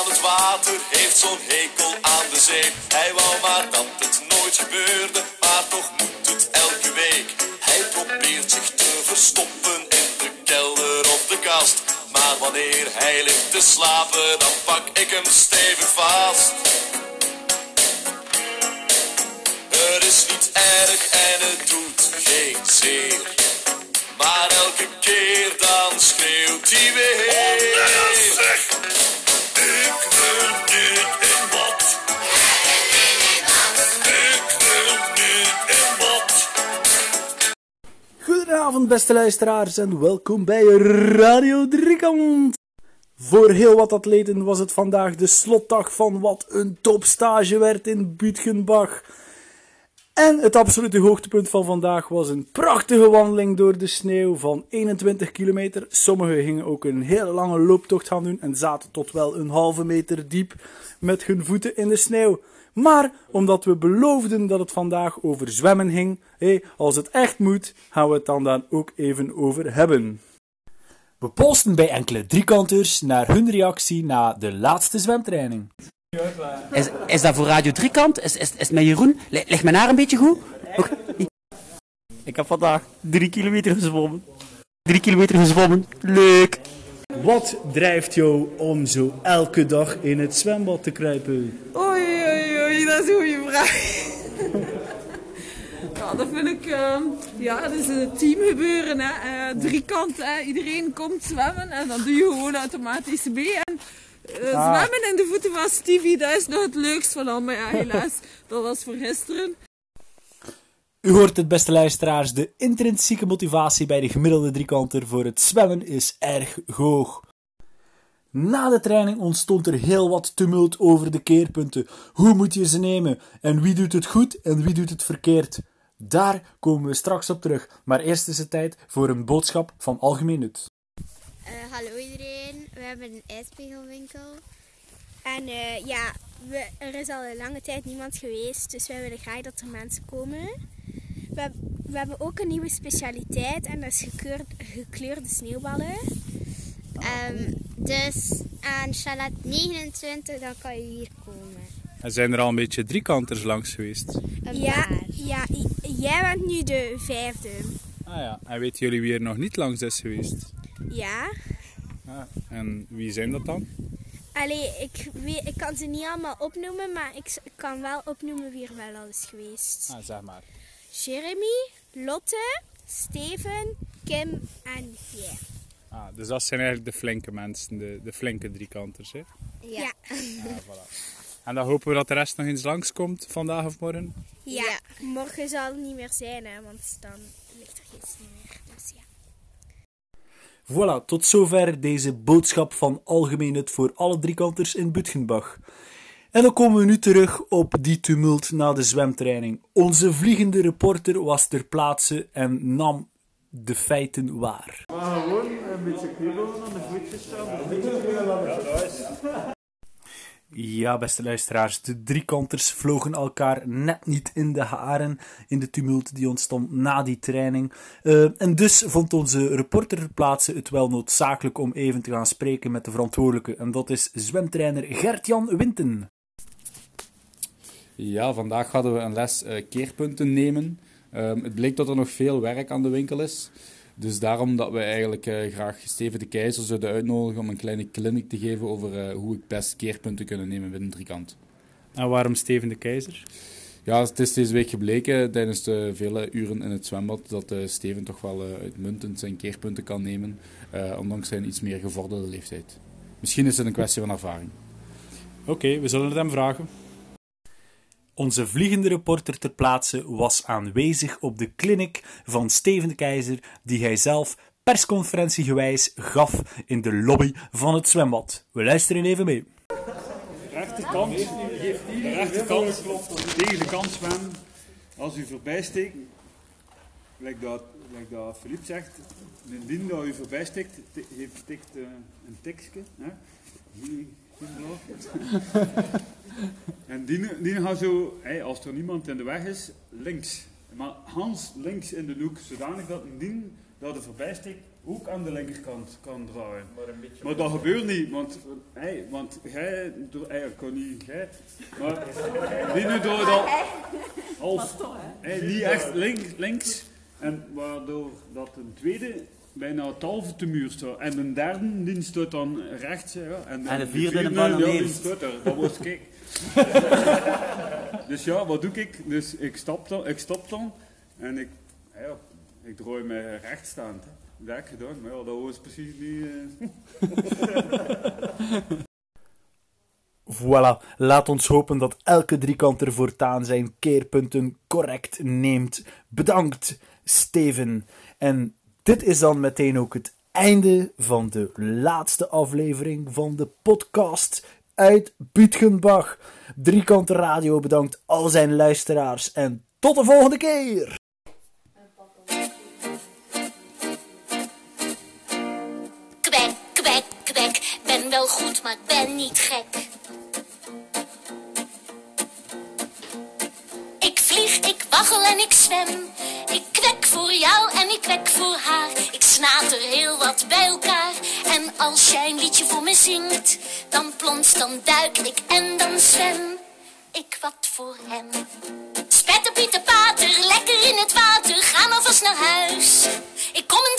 aan het water heeft zo'n hekel aan de zee. Hij wou maar dat het nooit gebeurde, maar toch moet het elke week. Hij probeert zich te verstoppen in de kelder op de kast. Maar wanneer hij ligt te slapen, dan pak ik hem stevig vast. Het is niet erg en het doet geen zeer, maar elke keer dan schreeuwt hij weer. Goedenavond beste luisteraars en welkom bij Radio Driekant. Voor heel wat atleten was het vandaag de slotdag van wat een topstage werd in Bütgenbach. En het absolute hoogtepunt van vandaag was een prachtige wandeling door de sneeuw van 21 kilometer. Sommigen gingen ook een hele lange looptocht gaan doen en zaten tot wel een halve meter diep met hun voeten in de sneeuw. Maar omdat we beloofden dat het vandaag over zwemmen ging, als het echt moet, gaan we het dan ook even over hebben. We polsten bij enkele driekanters naar hun reactie na de laatste zwemtraining. Is dat voor Radio Driekant? Is met Jeroen? Ligt mijn haar een beetje goed? Okay. Ik heb vandaag 3 kilometer gezwommen. 3 kilometer gezwommen. Leuk! Wat drijft jou om zo elke dag in het zwembad te kruipen? Oei, oei, oei, dat is een goede vraag. Ja, dat vind ik, het is een teamgebeuren, hè. Driekant, hè. Iedereen komt zwemmen en dan doe je gewoon automatisch mee. En zwemmen in de voeten van Stevie, dat is nog het leukst van allemaal. Ja, helaas, dat was voor gisteren. U hoort het, beste luisteraars, de intrinsieke motivatie bij de gemiddelde driekanter voor het zwemmen is erg hoog. Na de training ontstond er heel wat tumult over de keerpunten. Hoe moet je ze nemen? En wie doet het goed en wie doet het verkeerd? Daar komen we straks op terug, maar eerst is het tijd voor een boodschap van algemeen nut. Hallo iedereen, we hebben een ijspiegelwinkel. En er is al een lange tijd niemand geweest, dus wij willen graag dat er mensen komen. We hebben ook een nieuwe specialiteit en dat is gekleurde sneeuwballen. Dus aan Chalet 29 dan kan je hier komen. En zijn er al een beetje driekanters langs geweest? Ja, jij bent nu de 5e. Ah ja, en weten jullie wie er nog niet langs is geweest? Ja. Ah, en wie zijn dat dan? Allee, ik kan ze niet allemaal opnoemen, maar ik kan wel opnoemen wie er wel al is geweest. Ah, zeg maar. Jeremy, Lotte, Steven, Kim en jij. Ah, dus dat zijn eigenlijk de flinke mensen, de flinke driekanters, hè? Ja. Ah, voilà. En dan hopen we dat de rest nog eens langskomt, vandaag of morgen? Ja. Morgen zal het niet meer zijn, hè, want dan ligt er geen zin meer, dus ja. Voilà, tot zover deze boodschap van algemeen nut voor alle driekanters in Bütgenbach. En dan komen we nu terug op die tumult na de zwemtraining. Onze vliegende reporter was ter plaatse en nam de feiten waar. Maar gewoon een beetje kriebelen aan de voetjes staan. Ja, beste luisteraars, de driekanters vlogen elkaar net niet in de haren in de tumult die ontstond na die training. En dus vond onze reporter plaatsen het wel noodzakelijk om even te gaan spreken met de verantwoordelijke. En dat is zwemtrainer Gert-Jan Winten. Ja, vandaag hadden we een les keerpunten nemen. Het bleek dat er nog veel werk aan de winkel is. Dus daarom dat we eigenlijk graag Steven De Keyser zouden uitnodigen om een kleine clinic te geven over hoe ik best keerpunten kunnen nemen binnen driekant. En waarom Steven De Keyser? Ja, het is deze week gebleken tijdens de vele uren in het zwembad dat Steven toch wel uitmuntend zijn keerpunten kan nemen, ondanks zijn iets meer gevorderde leeftijd. Misschien is het een kwestie van ervaring. Oké, we zullen het hem vragen. Onze vliegende reporter ter plaatse was aanwezig op de clinic van Steven De Keyser, die hij zelf persconferentiegewijs gaf in de lobby van het zwembad. We luisteren even mee. Rechterkant, tegen de kant zwemmen. Als u voorbij steekt, gelijk dat Philippe zegt, indien dat u voorbij steekt, tikt een tikje. En die gaat zo, als er niemand in de weg is, links. Maar Hans links in de hoek, zodanig dat die dat er voorbij steekt, ook aan de linkerkant kan draaien. Maar dat gebeurt niet, want jij doet eigenlijk ook niet, jij. Maar die nu door dat half, niet echt links, en waardoor dat een tweede bijna het halve te muur staat. En een derde, die staat dan rechts, ja. En de vierde dan links. Dat was kijk. Dus ja, wat doe ik? Dus ik stap dan en ik draai me rechtstaand. Dat heb ik gedaan, maar ja, dat was precies niet... Voilà, laat ons hopen dat elke driekant er voortaan zijn keerpunten correct neemt. Bedankt, Steven. En dit is dan meteen ook het einde van de laatste aflevering van de podcast... uit Bütgenbach. Driekant Radio bedankt al zijn luisteraars en tot de volgende keer! Kwek, ben wel goed, maar ik ben niet gek. Ik vlieg, ik waggel en ik zwem. Ik kwek voor jou en ik kwek voor haar. Ik snater heel wat bij elkaar. En als jij een liedje voor me zingt, dan plons, dan duik ik en dan zwem ik wat voor hem. Spetter, pieter, pater, lekker in het water, ga maar vast naar huis. Ik kom